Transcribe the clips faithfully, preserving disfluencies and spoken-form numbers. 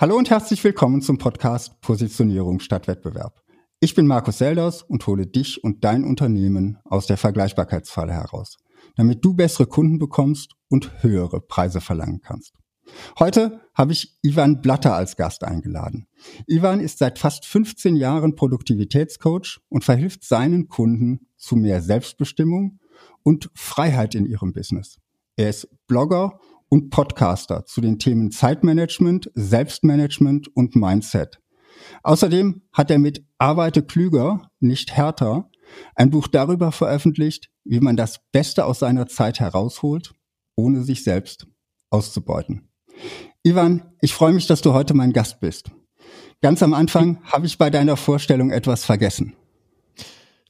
Hallo und herzlich willkommen zum Podcast Positionierung statt Wettbewerb. Ich bin Markus Selders und hole dich und dein Unternehmen aus der Vergleichbarkeitsfalle heraus, damit du bessere Kunden bekommst und höhere Preise verlangen kannst. Heute habe ich Ivan Blatter als Gast eingeladen. Ivan ist seit fast fünfzehn Jahren Produktivitätscoach und verhilft seinen Kunden zu mehr Selbstbestimmung und Freiheit in ihrem Business. Er ist Blogger und Podcaster zu den Themen Zeitmanagement, Selbstmanagement und Mindset. Außerdem hat er mit Arbeite klüger, nicht härter ein Buch darüber veröffentlicht, wie man das Beste aus seiner Zeit herausholt, ohne sich selbst auszubeuten. Ivan, ich freue mich, dass du heute mein Gast bist. Ganz am Anfang habe ich bei deiner Vorstellung etwas vergessen.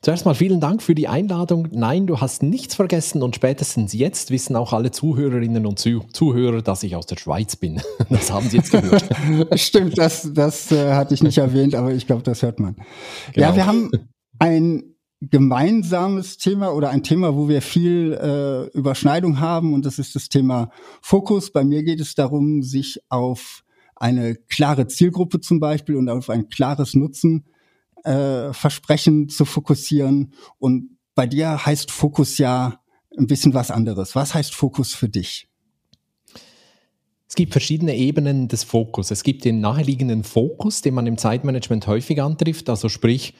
Zuerst mal vielen Dank für die Einladung. Nein, du hast nichts vergessen und spätestens jetzt wissen auch alle Zuhörerinnen und Zuh- Zuhörer, dass ich aus der Schweiz bin. Das haben sie jetzt gehört. Stimmt, das, das äh, hatte ich nicht erwähnt, aber ich glaube, das hört man. Genau. Ja, wir haben ein gemeinsames Thema oder ein Thema, wo wir viel äh, Überschneidung haben und das ist das Thema Fokus. Bei mir geht es darum, sich auf eine klare Zielgruppe zum Beispiel und auf ein klares Nutzen Äh, Versprechen zu fokussieren. Und bei dir heißt Fokus ja ein bisschen was anderes. Was heißt Fokus für dich? Es gibt verschiedene Ebenen des Fokus. Es gibt den naheliegenden Fokus, den man im Zeitmanagement häufig antrifft. Also sprich,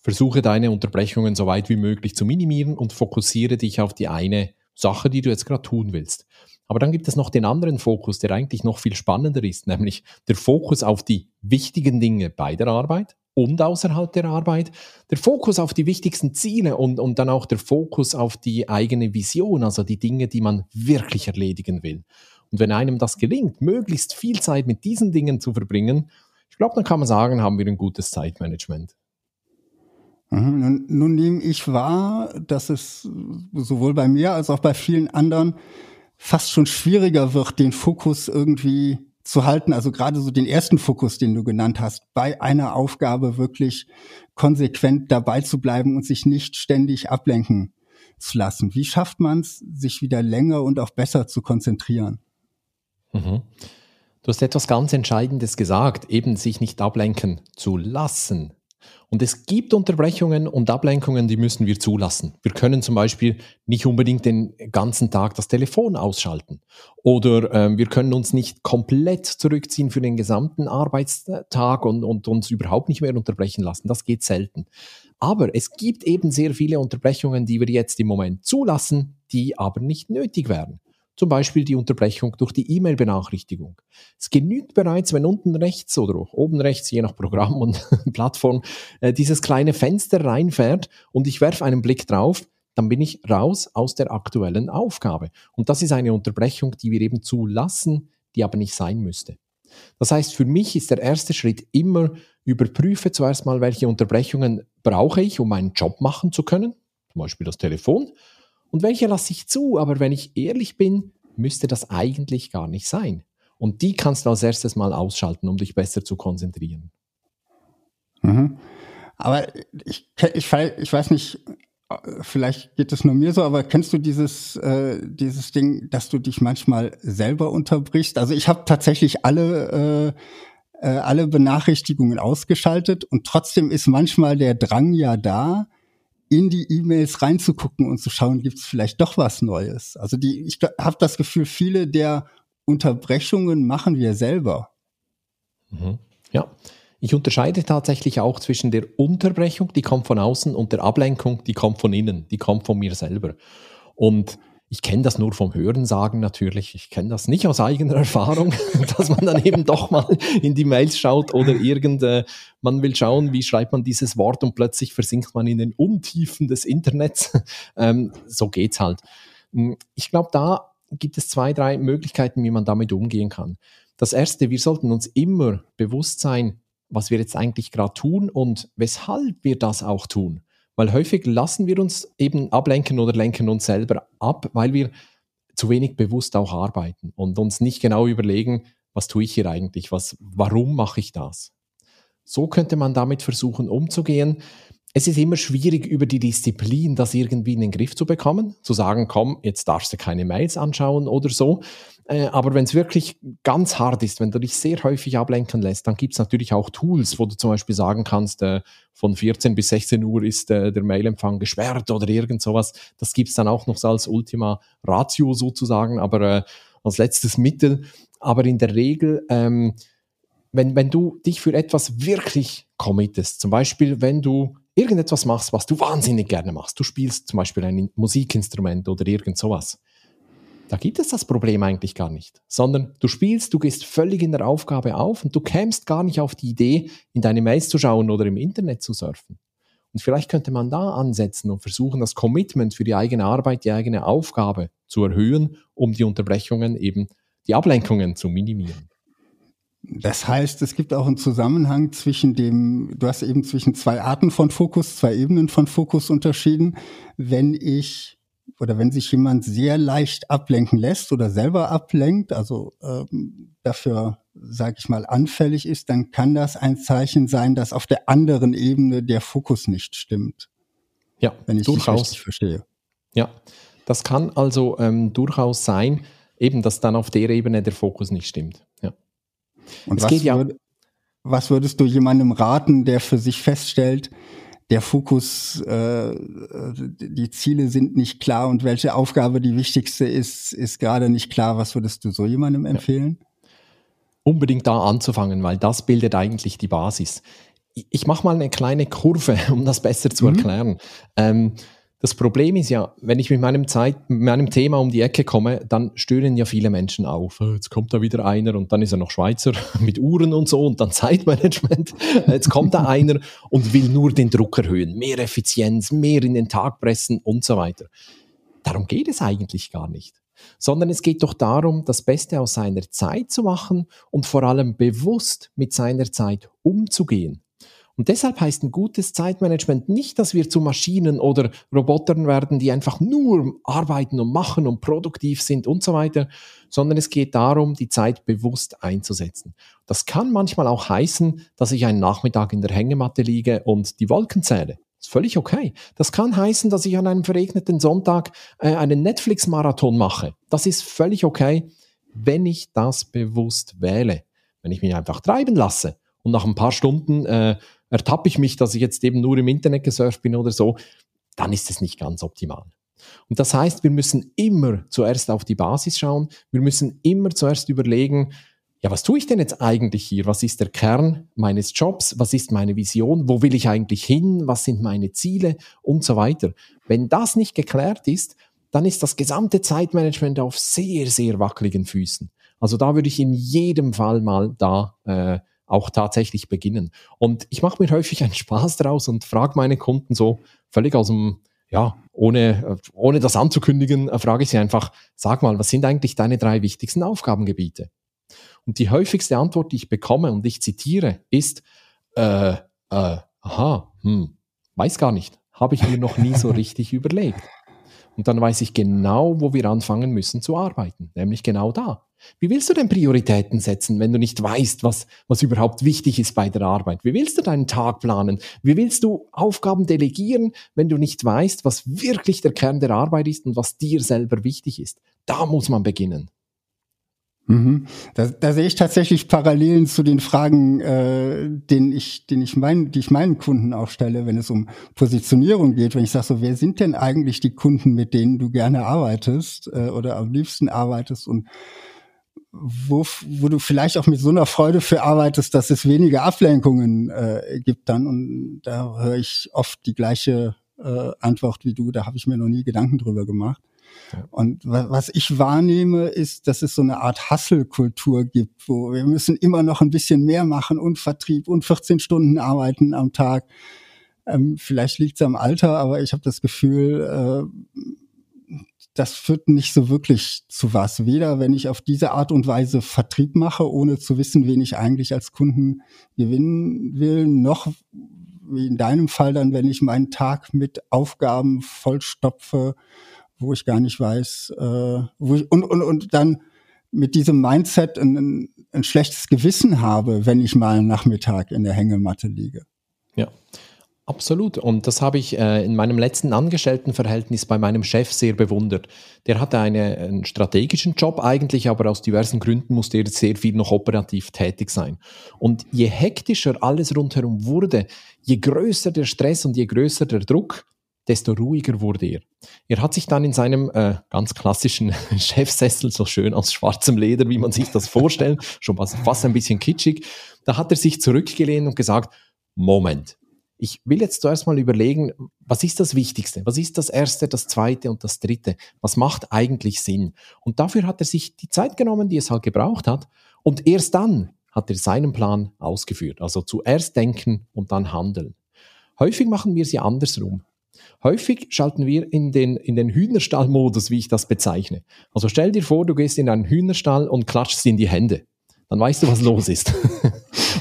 versuche deine Unterbrechungen so weit wie möglich zu minimieren und fokussiere dich auf die eine Sache, die du jetzt gerade tun willst. Aber dann gibt es noch den anderen Fokus, der eigentlich noch viel spannender ist, nämlich der Fokus auf die wichtigen Dinge bei der Arbeit und außerhalb der Arbeit, der Fokus auf die wichtigsten Ziele und, und dann auch der Fokus auf die eigene Vision, also die Dinge, die man wirklich erledigen will. Und wenn einem das gelingt, möglichst viel Zeit mit diesen Dingen zu verbringen, ich glaube, dann kann man sagen, haben wir ein gutes Zeitmanagement. Mhm. Nun, nun nehme ich wahr, dass es sowohl bei mir als auch bei vielen anderen fast schon schwieriger wird, den Fokus irgendwie zu halten, also gerade so den ersten Fokus, den du genannt hast, bei einer Aufgabe wirklich konsequent dabei zu bleiben und sich nicht ständig ablenken zu lassen. Wie schafft man es, sich wieder länger und auch besser zu konzentrieren? Mhm. Du hast etwas ganz Entscheidendes gesagt, eben sich nicht ablenken zu lassen. Und es gibt Unterbrechungen und Ablenkungen, die müssen wir zulassen. Wir können zum Beispiel nicht unbedingt den ganzen Tag das Telefon ausschalten oder äh, wir können uns nicht komplett zurückziehen für den gesamten Arbeitstag und, und uns überhaupt nicht mehr unterbrechen lassen. Das geht selten. Aber es gibt eben sehr viele Unterbrechungen, die wir jetzt im Moment zulassen, die aber nicht nötig wären. Zum Beispiel die Unterbrechung durch die E-Mail-Benachrichtigung. Es genügt bereits, wenn unten rechts oder auch oben rechts, je nach Programm und Plattform, dieses kleine Fenster reinfährt und ich werfe einen Blick drauf, dann bin ich raus aus der aktuellen Aufgabe. Und das ist eine Unterbrechung, die wir eben zulassen, die aber nicht sein müsste. Das heißt, für mich ist der erste Schritt immer, überprüfe zuerst mal, welche Unterbrechungen brauche ich, um meinen Job machen zu können, zum Beispiel das Telefon. Und welche lasse ich zu? Aber wenn ich ehrlich bin, müsste das eigentlich gar nicht sein. Und die kannst du als erstes mal ausschalten, um dich besser zu konzentrieren. Mhm. Aber ich, ich, ich weiß nicht, vielleicht geht es nur mir so, aber kennst du dieses, äh, dieses Ding, dass du dich manchmal selber unterbrichst? Also ich habe tatsächlich alle, äh, äh, alle Benachrichtigungen ausgeschaltet und trotzdem ist manchmal der Drang ja da, in die E-Mails reinzugucken und zu schauen, gibt es vielleicht doch was Neues. Also die, ich habe das Gefühl, viele der Unterbrechungen machen wir selber. Mhm. Ja, ich unterscheide tatsächlich auch zwischen der Unterbrechung, die kommt von außen, und der Ablenkung, die kommt von innen, die kommt von mir selber. Und ich kenne das nur vom Hörensagen natürlich, ich kenne das nicht aus eigener Erfahrung, dass man dann eben doch mal in die Mails schaut oder irgend, äh, man will schauen, wie schreibt man dieses Wort und plötzlich versinkt man in den Untiefen des Internets. ähm, so geht's halt. Ich glaube, da gibt es zwei, drei Möglichkeiten, wie man damit umgehen kann. Das erste, wir sollten uns immer bewusst sein, was wir jetzt eigentlich gerade tun und weshalb wir das auch tun. Weil häufig lassen wir uns eben ablenken oder lenken uns selber ab, weil wir zu wenig bewusst auch arbeiten und uns nicht genau überlegen, was tue ich hier eigentlich, was, warum mache ich das? So könnte man damit versuchen umzugehen. es ist immer schwierig, über die Disziplin das irgendwie in den Griff zu bekommen, zu sagen, komm, jetzt darfst du keine Mails anschauen oder so. Äh, aber wenn es wirklich ganz hart ist, wenn du dich sehr häufig ablenken lässt, dann gibt es natürlich auch Tools, wo du zum Beispiel sagen kannst, äh, von vierzehn bis sechzehn Uhr ist äh, der Mailempfang gesperrt oder irgend sowas. Das gibt es dann auch noch so als Ultima Ratio sozusagen, aber äh, als letztes Mittel. Aber in der Regel, ähm, wenn, wenn du dich für etwas wirklich committest, zum Beispiel wenn du irgendetwas machst, was du wahnsinnig gerne machst, du spielst zum Beispiel ein Musikinstrument oder irgend sowas, da gibt es das Problem eigentlich gar nicht, sondern du spielst, du gehst völlig in der Aufgabe auf und du kämst gar nicht auf die Idee, in deine Mails zu schauen oder im Internet zu surfen. Und vielleicht könnte man da ansetzen und versuchen, das Commitment für die eigene Arbeit, die eigene Aufgabe zu erhöhen, um die Unterbrechungen, eben die Ablenkungen zu minimieren. Das heißt, es gibt auch einen Zusammenhang zwischen dem, du hast eben zwischen zwei Arten von Fokus, zwei Ebenen von Fokus unterschieden. Wenn ich oder wenn sich jemand sehr leicht ablenken lässt oder selber ablenkt, also ähm, dafür, sage ich mal, anfällig ist, dann kann das ein Zeichen sein, dass auf der anderen Ebene der Fokus nicht stimmt. Ja, wenn ich durchaus richtig verstehe. Ja, das kann also ähm, durchaus sein, eben, dass dann auf der Ebene der Fokus nicht stimmt. Ja. Und was, geht, würd, ja. was würdest du jemandem raten, der für sich feststellt, der Fokus, äh, die Ziele sind nicht klar und welche Aufgabe die wichtigste ist, ist gerade nicht klar. Was würdest du so jemandem empfehlen? Ja. Unbedingt da anzufangen, weil das bildet eigentlich die Basis. Ich mache mal eine kleine Kurve, um das besser zu mhm. erklären. Ähm, das Problem ist ja, wenn ich mit meinem, Zeit, mit meinem Thema um die Ecke komme, dann stören ja viele Menschen auf. Jetzt kommt da wieder einer und dann ist er noch Schweizer mit Uhren und so und dann Zeitmanagement. Jetzt kommt da einer und will nur den Druck erhöhen, mehr Effizienz, mehr in den Tag pressen und so weiter. Darum geht es eigentlich gar nicht. Sondern es geht doch darum, das Beste aus seiner Zeit zu machen und vor allem bewusst mit seiner Zeit umzugehen. Und deshalb heißt ein gutes Zeitmanagement nicht, dass wir zu Maschinen oder Robotern werden, die einfach nur arbeiten und machen und produktiv sind und so weiter, sondern es geht darum, die Zeit bewusst einzusetzen. Das kann manchmal auch heißen, dass ich einen Nachmittag in der Hängematte liege und die Wolken zähle. Völlig okay. Das kann heißen, dass ich an einem verregneten Sonntag äh, einen Netflix-Marathon mache. Das ist völlig okay, wenn ich das bewusst wähle. Wenn ich mich einfach treiben lasse und nach ein paar Stunden äh, ertappe ich mich, dass ich jetzt eben nur im Internet gesurft bin oder so, dann ist es nicht ganz optimal. Und das heißt, wir müssen immer zuerst auf die Basis schauen. Wir müssen immer zuerst überlegen, ja, was tue ich denn jetzt eigentlich hier? Was ist der Kern meines Jobs? Was ist meine Vision? Wo will ich eigentlich hin? Was sind meine Ziele? Und so weiter. Wenn das nicht geklärt ist, dann ist das gesamte Zeitmanagement auf sehr, sehr wackeligen Füßen. Also da würde ich in jedem Fall mal da äh, auch tatsächlich beginnen. Und ich mache mir häufig einen Spaß draus und frage meine Kunden so völlig aus dem, ja, ohne, ohne das anzukündigen, frage ich sie einfach, sag mal, was sind eigentlich deine drei wichtigsten Aufgabengebiete? Und die häufigste Antwort, die ich bekomme, und ich zitiere, ist, äh, äh, aha, hm, weiß gar nicht, habe ich mir noch nie so richtig überlegt. Und dann weiß ich genau, wo wir anfangen müssen zu arbeiten, nämlich genau da. Wie willst du denn Prioritäten setzen, wenn du nicht weißt, was, was überhaupt wichtig ist bei der Arbeit? Wie willst du deinen Tag planen? Wie willst du Aufgaben delegieren, wenn du nicht weißt, was wirklich der Kern der Arbeit ist und was dir selber wichtig ist? Da muss man beginnen. Mhm. Da, da sehe ich tatsächlich Parallelen zu den Fragen, äh, den ich, den ich mein, die ich meinen Kunden auch stelle, wenn es um Positionierung geht. Wenn ich sage, so, wer sind denn eigentlich die Kunden, mit denen du gerne arbeitest äh, oder am liebsten arbeitest und wo, wo du vielleicht auch mit so einer Freude für arbeitest, dass es weniger Ablenkungen äh, gibt dann. Und da höre ich oft die gleiche äh, Antwort wie du. Da habe ich mir noch nie Gedanken drüber gemacht. Ja. Und was ich wahrnehme, ist, dass es so eine Art Hustle-Kultur gibt, wo wir müssen immer noch ein bisschen mehr machen und Vertrieb und vierzehn Stunden arbeiten am Tag. Ähm, vielleicht liegt es am Alter, aber ich habe das Gefühl, äh, das führt nicht so wirklich zu was. Weder, wenn ich auf diese Art und Weise Vertrieb mache, ohne zu wissen, wen ich eigentlich als Kunden gewinnen will, noch wie in deinem Fall dann, wenn ich meinen Tag mit Aufgaben vollstopfe, wo ich gar nicht weiß, äh, wo ich, und, und, und dann mit diesem Mindset ein, ein schlechtes Gewissen habe, wenn ich mal am Nachmittag in der Hängematte liege. Ja, Absolut. Und das habe ich äh, in meinem letzten Angestelltenverhältnis bei meinem Chef sehr bewundert. Der hatte eine, einen strategischen Job eigentlich, aber aus diversen Gründen musste er sehr viel noch operativ tätig sein. Und je hektischer alles rundherum wurde, je größer der Stress und je größer der Druck, desto ruhiger wurde er. Er hat sich dann in seinem äh, ganz klassischen Chefsessel, so schön aus schwarzem Leder, wie man sich das vorstellt, schon fast ein bisschen kitschig, da hat er sich zurückgelehnt und gesagt, Moment, ich will jetzt zuerst mal überlegen, was ist das Wichtigste? Was ist das Erste, das Zweite und das Dritte? Was macht eigentlich Sinn? Und dafür hat er sich die Zeit genommen, die es halt gebraucht hat. Und erst dann hat er seinen Plan ausgeführt. Also zuerst denken und dann handeln. Häufig machen wir es ja andersrum. Häufig schalten wir in den, in den Hühnerstall-Modus, wie ich das bezeichne. Also stell dir vor, du gehst in einen Hühnerstall und klatschst in die Hände. Dann weißt du, was los ist.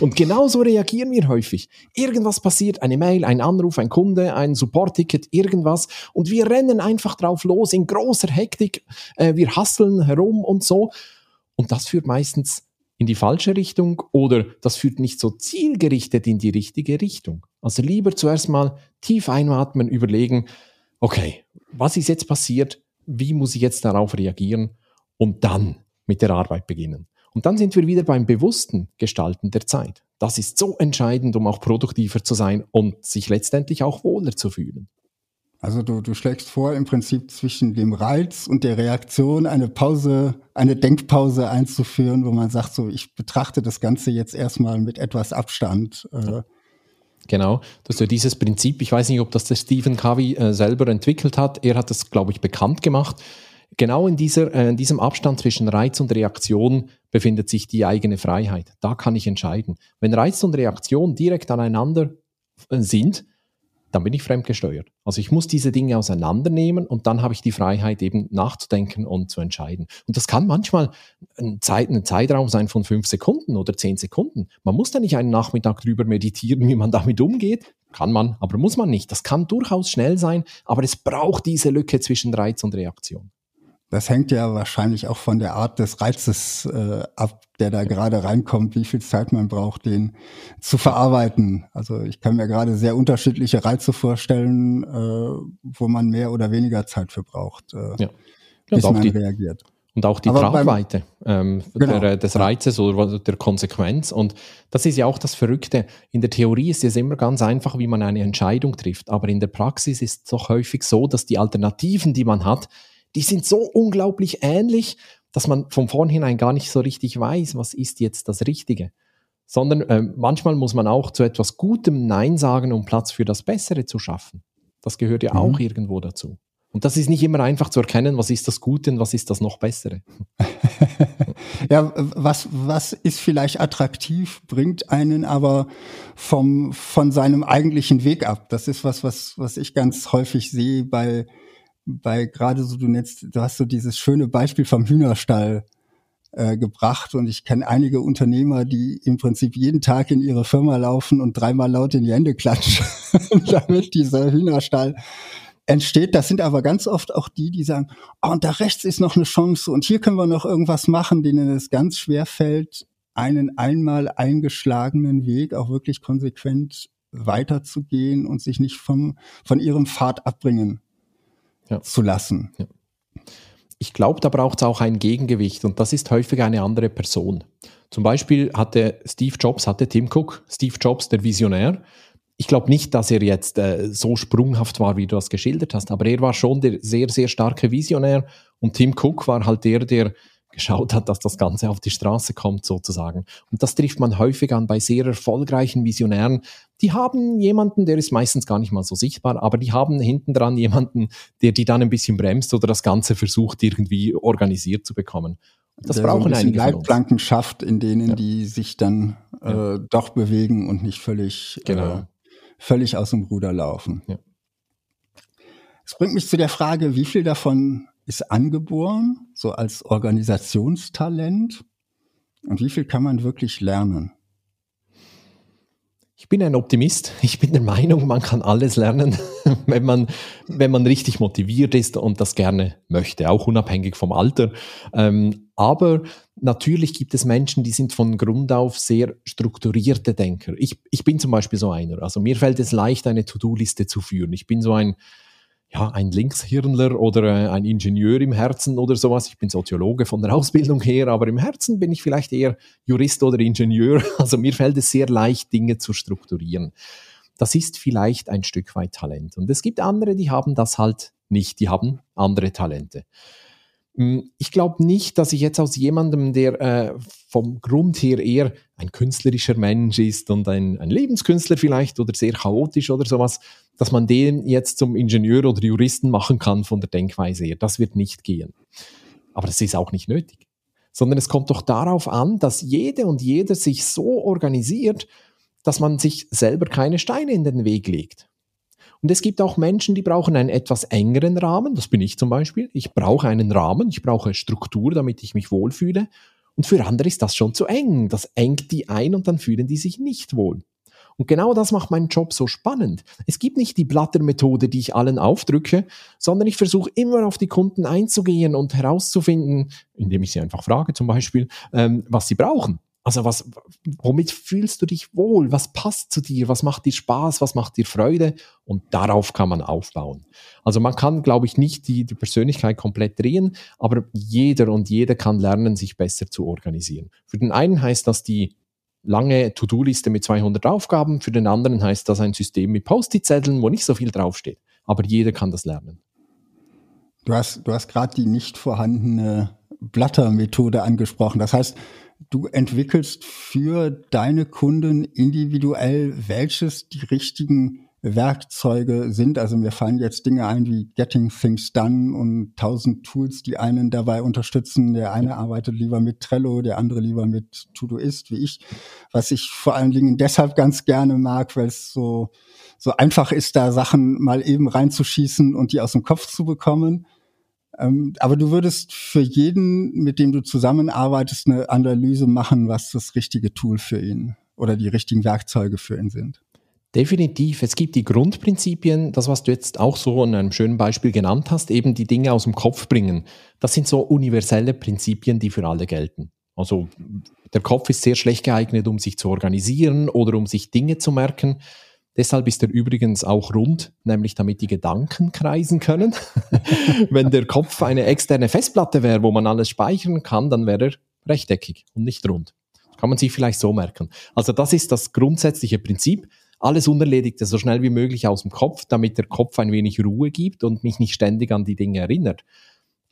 Und genauso reagieren wir häufig. Irgendwas passiert, eine Mail, ein Anruf, ein Kunde, ein Support-Ticket, irgendwas. Und wir rennen einfach drauf los in großer Hektik. Äh, wir hasseln herum und so. Und das führt meistens in die falsche Richtung oder das führt nicht so zielgerichtet in die richtige Richtung. Also lieber zuerst mal tief einatmen, überlegen, okay, was ist jetzt passiert? Wie muss ich jetzt darauf reagieren? Und dann mit der Arbeit beginnen. Und dann sind wir wieder beim bewussten Gestalten der Zeit. Das ist so entscheidend, um auch produktiver zu sein und sich letztendlich auch wohler zu fühlen. Also du, du schlägst vor, im Prinzip zwischen dem Reiz und der Reaktion eine Pause, eine Denkpause einzuführen, wo man sagt, so, ich betrachte das Ganze jetzt erstmal mit etwas Abstand. Äh. Genau, das ist ja dieses Prinzip. Ich weiß nicht, ob das der Stephen Covey äh, selber entwickelt hat. Er hat das, glaube ich, bekannt gemacht. Genau in, dieser, äh, in diesem Abstand zwischen Reiz und Reaktion befindet sich die eigene Freiheit. Da kann ich entscheiden. Wenn Reiz und Reaktion direkt aneinander sind, dann bin ich fremdgesteuert. Also ich muss diese Dinge auseinandernehmen und dann habe ich die Freiheit, eben nachzudenken und zu entscheiden. Und das kann manchmal ein, Zeit, ein Zeitraum sein von fünf Sekunden oder zehn Sekunden. Man muss da nicht einen Nachmittag drüber meditieren, wie man damit umgeht. Kann man, aber muss man nicht. Das kann durchaus schnell sein, aber es braucht diese Lücke zwischen Reiz und Reaktion. Das hängt ja wahrscheinlich auch von der Art des Reizes äh, ab, der da gerade reinkommt, wie viel Zeit man braucht, den zu verarbeiten. Also ich kann mir gerade sehr unterschiedliche Reize vorstellen, äh, wo man mehr oder weniger Zeit für braucht, äh, ja. bis man die, reagiert. Und auch die Aber Tragweite beim, ähm, genau, der, des Reizes oder der Konsequenz. Und das ist ja auch das Verrückte. In der Theorie ist es immer ganz einfach, wie man eine Entscheidung trifft. Aber in der Praxis ist es doch häufig so, dass die Alternativen, die man hat, die sind so unglaublich ähnlich, dass man von vornherein gar nicht so richtig weiß, was ist jetzt das Richtige. Sondern äh, manchmal muss man auch zu etwas Gutem Nein sagen, um Platz für das Bessere zu schaffen. Das gehört ja mhm. auch irgendwo dazu. Und das ist nicht immer einfach zu erkennen, was ist das Gute und was ist das noch Bessere. Ja, was, was ist vielleicht attraktiv, bringt einen aber vom, von seinem eigentlichen Weg ab. Das ist was, was, was ich ganz häufig sehe bei Bei gerade so, du nennst, du hast so dieses schöne Beispiel vom Hühnerstall äh, gebracht und ich kenne einige Unternehmer, die im Prinzip jeden Tag in ihre Firma laufen und dreimal laut in die Hände klatschen, damit dieser Hühnerstall entsteht. Das sind aber ganz oft auch die, die sagen, oh, und da rechts ist noch eine Chance und hier können wir noch irgendwas machen, denen es ganz schwer fällt, einen einmal eingeschlagenen Weg auch wirklich konsequent weiterzugehen und sich nicht vom, von ihrem Pfad abbringen Ja. zu lassen. Ja. Ich glaube, da braucht es auch ein Gegengewicht und das ist häufig eine andere Person. Zum Beispiel hatte Steve Jobs, hatte Tim Cook, Steve Jobs, der Visionär. Ich glaube nicht, dass er jetzt äh, so sprunghaft war, wie du das geschildert hast, aber er war schon der sehr, sehr starke Visionär und Tim Cook war halt der, der geschaut hat, dass das Ganze auf die Straße kommt sozusagen. Und das trifft man häufig an bei sehr erfolgreichen Visionären. Die haben jemanden, der ist meistens gar nicht mal so sichtbar, aber die haben hinten dran jemanden, der die dann ein bisschen bremst oder das Ganze versucht, irgendwie organisiert zu bekommen. Das der brauchen so ein einige Leitplanken schafft, in denen ja. die sich dann äh, ja. doch bewegen und nicht völlig, genau. äh, völlig aus dem Ruder laufen. Ja. Das bringt mich zu der Frage, wie viel davon ist angeboren, so als Organisationstalent? Und wie viel kann man wirklich lernen? Ich bin ein Optimist. Ich bin der Meinung, man kann alles lernen, wenn man, wenn man richtig motiviert ist und das gerne möchte, auch unabhängig vom Alter. Ähm, aber natürlich gibt es Menschen, die sind von Grund auf sehr strukturierte Denker. Ich, ich bin zum Beispiel so einer. Also mir fällt es leicht, eine To-Do-Liste zu führen. Ich bin so ein, ja, ein Linkshirnler oder ein Ingenieur im Herzen oder sowas. Ich bin Soziologe von der Ausbildung her, aber im Herzen bin ich vielleicht eher Jurist oder Ingenieur. Also mir fällt es sehr leicht, Dinge zu strukturieren. Das ist vielleicht ein Stück weit Talent. Und es gibt andere, die haben das halt nicht. Die haben andere Talente. Ich glaube nicht, dass ich jetzt aus jemandem, der äh, vom Grund her eher ein künstlerischer Mensch ist und ein, ein Lebenskünstler vielleicht oder sehr chaotisch oder sowas, dass man den jetzt zum Ingenieur oder Juristen machen kann von der Denkweise her. Das wird nicht gehen. Aber das ist auch nicht nötig. Sondern es kommt doch darauf an, dass jede und jeder sich so organisiert, dass man sich selber keine Steine in den Weg legt. Und es gibt auch Menschen, die brauchen einen etwas engeren Rahmen. Das bin ich zum Beispiel. Ich brauche einen Rahmen, ich brauche Struktur, damit ich mich wohlfühle. Und für andere ist das schon zu eng. Das engt die ein und dann fühlen die sich nicht wohl. Und genau das macht meinen Job so spannend. Es gibt nicht die Blatter-Methode, die ich allen aufdrücke, sondern ich versuche immer auf die Kunden einzugehen und herauszufinden, indem ich sie einfach frage zum Beispiel, ähm, was sie brauchen. Also was, womit fühlst du dich wohl? Was passt zu dir? Was macht dir Spaß? Was macht dir Freude? Und darauf kann man aufbauen. Also man kann, glaube ich, nicht die, die Persönlichkeit komplett drehen, aber jeder und jede kann lernen, sich besser zu organisieren. Für den einen heißt das die lange To-Do-Liste mit zweihundert Aufgaben, für den anderen heißt das ein System mit Post-it-Zetteln, wo nicht so viel draufsteht. Aber jeder kann das lernen. Du hast, du hast gerade die nicht vorhandene Blatter-Methode angesprochen. Das heißt, du entwickelst für deine Kunden individuell, welches die richtigen Werkzeuge sind. Also mir fallen jetzt Dinge ein wie Getting Things Done und tausend Tools, die einen dabei unterstützen. Der eine arbeitet lieber mit Trello, der andere lieber mit Todoist, wie ich. Was ich vor allen Dingen deshalb ganz gerne mag, weil es so, so einfach ist, da Sachen mal eben reinzuschießen und die aus dem Kopf zu bekommen. Aber du würdest für jeden, mit dem du zusammenarbeitest, eine Analyse machen, was das richtige Tool für ihn oder die richtigen Werkzeuge für ihn sind. Definitiv. Es gibt die Grundprinzipien, das, was du jetzt auch so in einem schönen Beispiel genannt hast, eben die Dinge aus dem Kopf bringen. Das sind so universelle Prinzipien, die für alle gelten. Also der Kopf ist sehr schlecht geeignet, um sich zu organisieren oder um sich Dinge zu merken. Deshalb ist er übrigens auch rund, nämlich damit die Gedanken kreisen können. Wenn der Kopf eine externe Festplatte wäre, wo man alles speichern kann, dann wäre er rechteckig und nicht rund. Das kann man sich vielleicht so merken. Also das ist das grundsätzliche Prinzip. Alles Unerledigte so schnell wie möglich aus dem Kopf, damit der Kopf ein wenig Ruhe gibt und mich nicht ständig an die Dinge erinnert.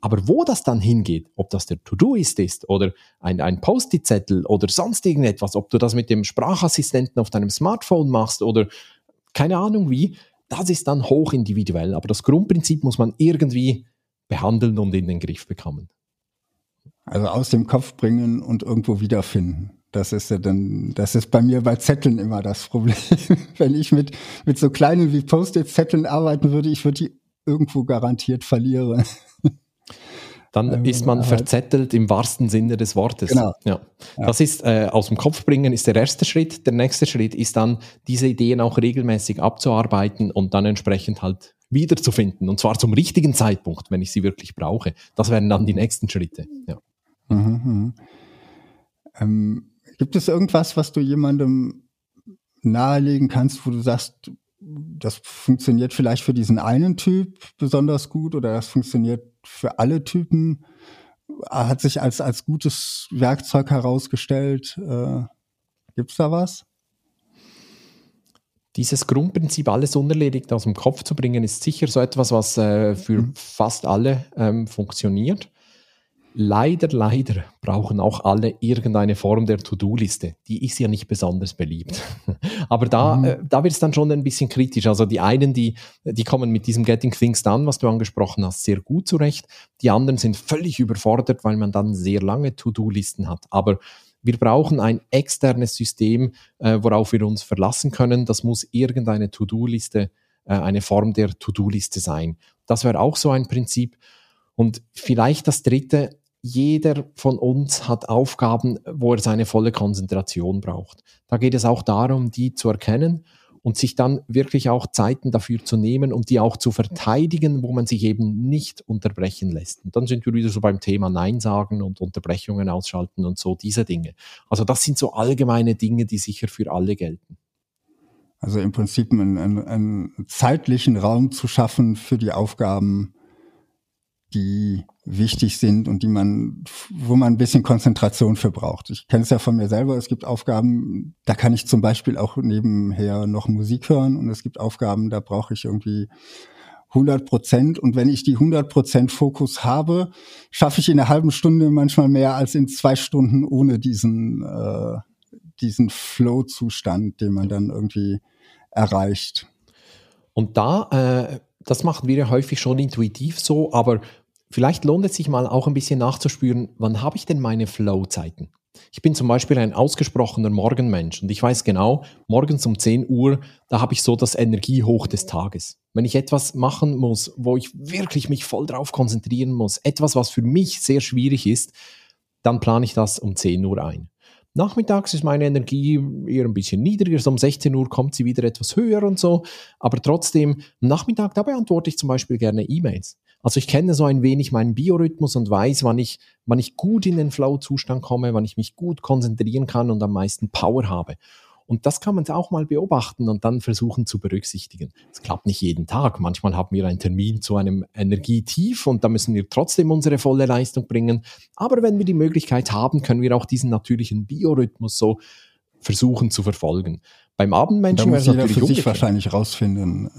Aber wo das dann hingeht, ob das der To-Do-Ist ist oder ein, ein Post-it-Zettel oder sonst irgendetwas, ob du das mit dem Sprachassistenten auf deinem Smartphone machst oder keine Ahnung wie, das ist dann hoch individuell. Aber das Grundprinzip muss man irgendwie behandeln und in den Griff bekommen. Also aus dem Kopf bringen und irgendwo wiederfinden. Das ist ja dann, das ist bei mir bei Zetteln immer das Problem. Wenn ich mit, mit so kleinen wie Post-it-Zetteln arbeiten würde, ich würde die irgendwo garantiert verlieren. Dann ist man verzettelt im wahrsten Sinne des Wortes. Genau. Ja. Das ist äh, aus dem Kopf bringen ist der erste Schritt. Der nächste Schritt ist dann, diese Ideen auch regelmäßig abzuarbeiten und dann entsprechend halt wiederzufinden. Und zwar zum richtigen Zeitpunkt, wenn ich sie wirklich brauche. Das wären dann die nächsten Schritte. Ja. Mhm. Ähm, gibt es irgendwas, was du jemandem nahelegen kannst, wo du sagst, das funktioniert vielleicht für diesen einen Typ besonders gut oder das funktioniert für alle Typen, hat sich als, als gutes Werkzeug herausgestellt. Äh, gibt's da was? Dieses Grundprinzip, alles unerledigt aus dem Kopf zu bringen, ist sicher so etwas, was äh, für mhm. fast alle ähm, funktioniert. Leider, leider brauchen auch alle irgendeine Form der To-Do-Liste. Die ist ja nicht besonders beliebt. Aber da, mhm. äh, da wird es dann schon ein bisschen kritisch. Also die einen, die, die kommen mit diesem Getting Things Done, was du angesprochen hast, sehr gut zurecht. Die anderen sind völlig überfordert, weil man dann sehr lange To-Do-Listen hat. Aber wir brauchen ein externes System, äh, worauf wir uns verlassen können. Das muss irgendeine To-Do-Liste, äh, eine Form der To-Do-Liste sein. Das wäre auch so ein Prinzip. Und vielleicht das Dritte, jeder von uns hat Aufgaben, wo er seine volle Konzentration braucht. Da geht es auch darum, die zu erkennen und sich dann wirklich auch Zeiten dafür zu nehmen und die auch zu verteidigen, wo man sich eben nicht unterbrechen lässt. Und dann sind wir wieder so beim Thema Nein sagen und Unterbrechungen ausschalten und so diese Dinge. Also das sind so allgemeine Dinge, die sicher für alle gelten. Also im Prinzip einen, einen, einen zeitlichen Raum zu schaffen für die Aufgaben, die wichtig sind und die man, wo man ein bisschen Konzentration für braucht. Ich kenne es ja von mir selber, es gibt Aufgaben, da kann ich zum Beispiel auch nebenher noch Musik hören und es gibt Aufgaben, da brauche ich irgendwie hundert Prozent und wenn ich die hundert Prozent Fokus habe, schaffe ich in einer halben Stunde manchmal mehr als in zwei Stunden ohne diesen, äh, diesen Flow-Zustand, den man dann irgendwie erreicht. Und da, äh, das machen wir ja häufig schon intuitiv so, aber vielleicht lohnt es sich mal auch ein bisschen nachzuspüren, wann habe ich denn meine Flow-Zeiten? Ich bin zum Beispiel ein ausgesprochener Morgenmensch und ich weiß genau, morgens um zehn Uhr, da habe ich so das Energiehoch des Tages. Wenn ich etwas machen muss, wo ich wirklich mich voll drauf konzentrieren muss, etwas, was für mich sehr schwierig ist, dann plane ich das um zehn Uhr ein. Nachmittags ist meine Energie eher ein bisschen niedriger, so um sechzehn Uhr kommt sie wieder etwas höher und so, aber trotzdem, am Nachmittag, da beantworte ich zum Beispiel gerne E-Mails. Also ich kenne so ein wenig meinen Biorhythmus und weiß, wann ich, wann ich gut in den Flow-Zustand komme, wann ich mich gut konzentrieren kann und am meisten Power habe. Und das kann man auch mal beobachten und dann versuchen zu berücksichtigen. Das klappt nicht jeden Tag. Manchmal haben wir einen Termin zu einem Energietief und da müssen wir trotzdem unsere volle Leistung bringen. Aber wenn wir die Möglichkeit haben, können wir auch diesen natürlichen Biorhythmus so versuchen zu verfolgen. Beim Abendmenschen muss jeder für sich wahrscheinlich rausfinden,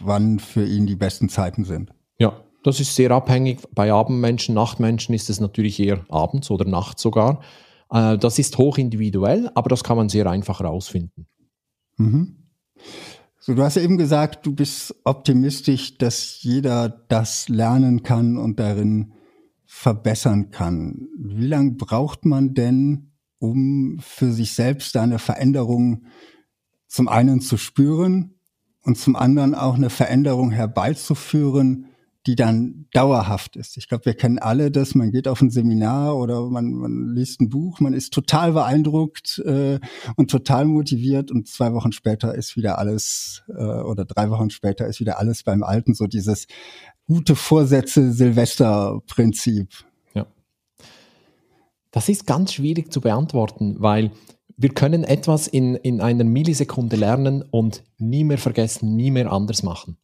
wann für ihn die besten Zeiten sind. Ja, das ist sehr abhängig. Bei Abendmenschen, Nachtmenschen ist es natürlich eher abends oder nachts sogar. Äh, das ist hochindividuell, aber das kann man sehr einfach herausfinden. Mhm. So, du hast ja eben gesagt, du bist optimistisch, dass jeder das lernen kann und darin verbessern kann. Wie lange braucht man denn, um für sich selbst eine Veränderung zum einen zu spüren und zum anderen auch eine Veränderung herbeizuführen, die dann dauerhaft ist? Ich glaube, wir kennen alle das, man geht auf ein Seminar oder man, man liest ein Buch, man ist total beeindruckt äh, und total motiviert und zwei Wochen später ist wieder alles äh, oder drei Wochen später ist wieder alles beim Alten, so dieses gute Vorsätze-Silvester-Prinzip. Ja. Das ist ganz schwierig zu beantworten, weil wir können etwas in, in einer Millisekunde lernen und nie mehr vergessen, nie mehr anders machen.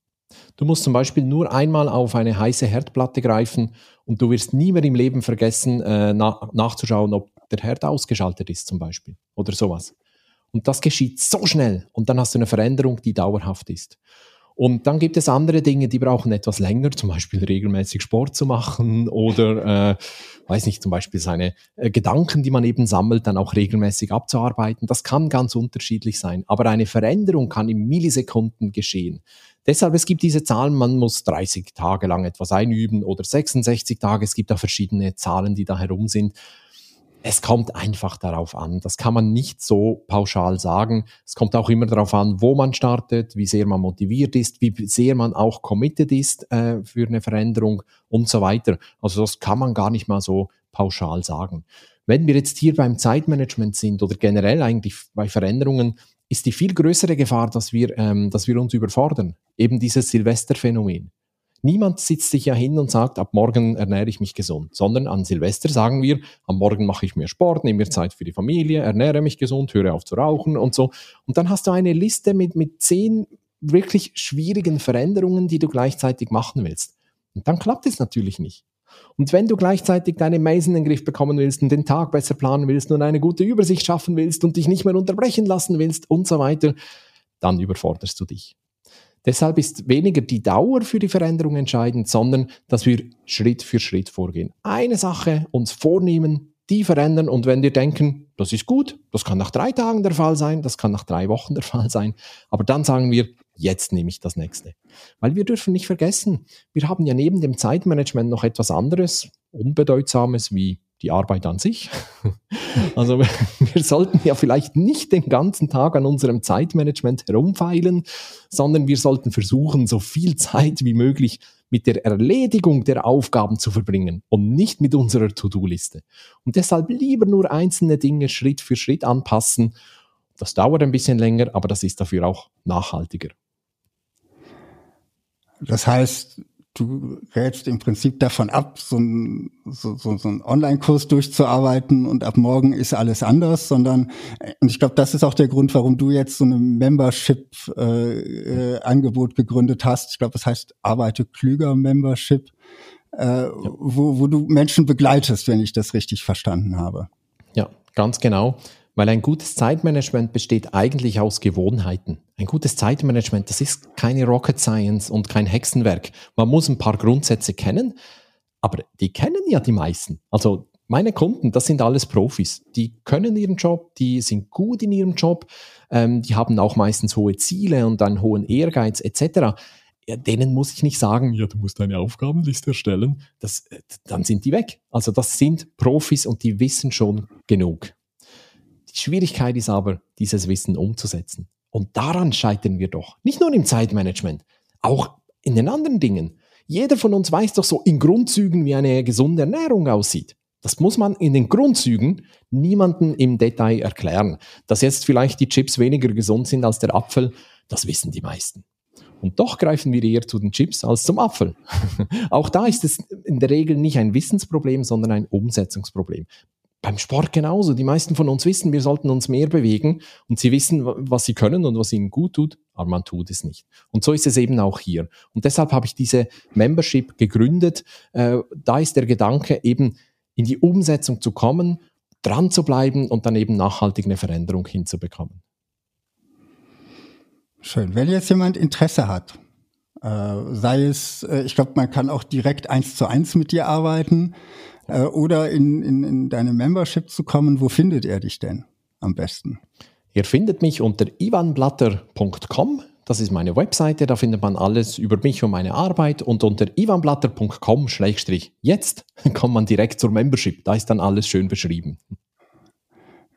Du musst zum Beispiel nur einmal auf eine heiße Herdplatte greifen und du wirst nie mehr im Leben vergessen, äh, na- nachzuschauen, ob der Herd ausgeschaltet ist zum Beispiel oder sowas. Und das geschieht so schnell und dann hast du eine Veränderung, die dauerhaft ist. Und dann gibt es andere Dinge, die brauchen etwas länger, zum Beispiel regelmäßig Sport zu machen oder, äh, weiß nicht, zum Beispiel seine äh, Gedanken, die man eben sammelt, dann auch regelmäßig abzuarbeiten. Das kann ganz unterschiedlich sein, aber eine Veränderung kann in Millisekunden geschehen. Deshalb, es gibt diese Zahlen, man muss dreißig Tage lang etwas einüben oder sechsundsechzig Tage, es gibt da verschiedene Zahlen, die da herum sind. Es kommt einfach darauf an, das kann man nicht so pauschal sagen. Es kommt auch immer darauf an, wo man startet, wie sehr man motiviert ist, wie sehr man auch committed ist äh, für eine Veränderung und so weiter. Also das kann man gar nicht mal so pauschal sagen. Wenn wir jetzt hier beim Zeitmanagement sind oder generell eigentlich bei Veränderungen, ist die viel größere Gefahr, dass wir, ähm, dass wir uns überfordern. Eben dieses Silvesterphänomen. Niemand sitzt sich ja hin und sagt, ab morgen ernähre ich mich gesund, sondern an Silvester sagen wir, am Morgen mache ich mehr Sport, nehme mir Zeit für die Familie, ernähre mich gesund, höre auf zu rauchen und so. Und dann hast du eine Liste mit, mit zehn wirklich schwierigen Veränderungen, die du gleichzeitig machen willst. Und dann klappt es natürlich nicht. Und wenn du gleichzeitig deine Mails in den Griff bekommen willst und den Tag besser planen willst und eine gute Übersicht schaffen willst und dich nicht mehr unterbrechen lassen willst und so weiter, dann überforderst du dich. Deshalb ist weniger die Dauer für die Veränderung entscheidend, sondern dass wir Schritt für Schritt vorgehen. Eine Sache uns vornehmen, die verändern und wenn wir denken, das ist gut, das kann nach drei Tagen der Fall sein, das kann nach drei Wochen der Fall sein, aber dann sagen wir, jetzt nehme ich das nächste. Weil wir dürfen nicht vergessen, wir haben ja neben dem Zeitmanagement noch etwas anderes, Unbedeutsames wie die Arbeit an sich. Also wir, wir sollten ja vielleicht nicht den ganzen Tag an unserem Zeitmanagement herumfeilen, sondern wir sollten versuchen, so viel Zeit wie möglich mit der Erledigung der Aufgaben zu verbringen und nicht mit unserer To-Do-Liste. Und deshalb lieber nur einzelne Dinge Schritt für Schritt anpassen. Das dauert ein bisschen länger, aber das ist dafür auch nachhaltiger. Das heißt, du rätst im Prinzip davon ab, so einen so, so, so einen Online-Kurs durchzuarbeiten und ab morgen ist alles anders, sondern, und ich glaube, das ist auch der Grund, warum du jetzt so ein Membership-Angebot äh, äh, gegründet hast. Ich glaube, das heißt Arbeite klüger Membership, äh, ja. wo, wo du Menschen begleitest, wenn ich das richtig verstanden habe. Ja, ganz genau. Weil ein gutes Zeitmanagement besteht eigentlich aus Gewohnheiten. Ein gutes Zeitmanagement, das ist keine Rocket Science und kein Hexenwerk. Man muss ein paar Grundsätze kennen, aber die kennen ja die meisten. Also meine Kunden, das sind alles Profis. Die können ihren Job, die sind gut in ihrem Job, ähm, die haben auch meistens hohe Ziele und einen hohen Ehrgeiz et cetera. Ja, denen muss ich nicht sagen, ja, du musst deine Aufgabenliste erstellen. Das, dann sind die weg. Also das sind Profis und die wissen schon genug. Die Schwierigkeit ist aber, dieses Wissen umzusetzen. Und daran scheitern wir doch. Nicht nur im Zeitmanagement, auch in den anderen Dingen. Jeder von uns weiß doch so in Grundzügen, wie eine gesunde Ernährung aussieht. Das muss man in den Grundzügen niemandem im Detail erklären. Dass jetzt vielleicht die Chips weniger gesund sind als der Apfel, das wissen die meisten. Und doch greifen wir eher zu den Chips als zum Apfel. Auch da ist es in der Regel nicht ein Wissensproblem, sondern ein Umsetzungsproblem. Beim Sport genauso. Die meisten von uns wissen, wir sollten uns mehr bewegen und sie wissen, was sie können und was ihnen gut tut, aber man tut es nicht. Und so ist es eben auch hier. Und deshalb habe ich diese Membership gegründet. Äh, da ist der Gedanke, eben in die Umsetzung zu kommen, dran zu bleiben und dann eben nachhaltig eine Veränderung hinzubekommen. Schön. Wenn jetzt jemand Interesse hat, äh, sei es, äh, ich glaube, man kann auch direkt eins zu eins mit dir arbeiten, oder in, in, in deine Membership zu kommen, wo findet er dich denn am besten? Ihr findet mich unter ivan blatter punkt com, das ist meine Webseite, da findet man alles über mich und meine Arbeit und unter ivanblatter.com schrägstrich jetzt kommt man direkt zur Membership, da ist dann alles schön beschrieben.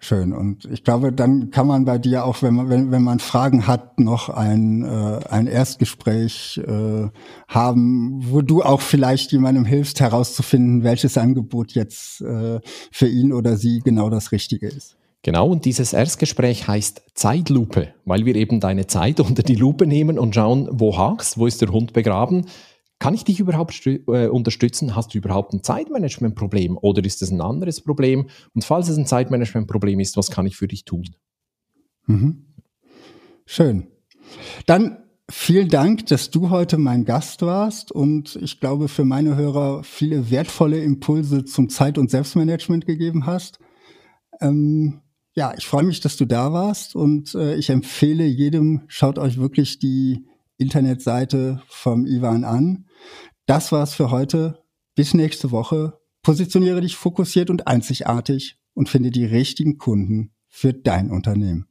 Schön. Und ich glaube, dann kann man bei dir auch, wenn man, wenn, wenn man Fragen hat, noch ein, äh, ein Erstgespräch äh, haben, wo du auch vielleicht jemandem hilfst, herauszufinden, welches Angebot jetzt äh, für ihn oder sie genau das Richtige ist. Genau, und dieses Erstgespräch heißt Zeitlupe, weil wir eben deine Zeit unter die Lupe nehmen und schauen, wo hakst, wo ist der Hund begraben. Kann ich dich überhaupt stü- äh, unterstützen? Hast du überhaupt ein Zeitmanagement-Problem oder ist es ein anderes Problem? Und falls es ein Zeitmanagement-Problem ist, was kann ich für dich tun? Mhm. Schön. Dann vielen Dank, dass du heute mein Gast warst und ich glaube für meine Hörer viele wertvolle Impulse zum Zeit- und Selbstmanagement gegeben hast. Ähm, ja, ich freue mich, dass du da warst und äh, ich empfehle jedem, schaut euch wirklich die Internetseite vom Ivan an. Das war's für heute. Bis nächste Woche. Positioniere dich fokussiert und einzigartig und finde die richtigen Kunden für dein Unternehmen.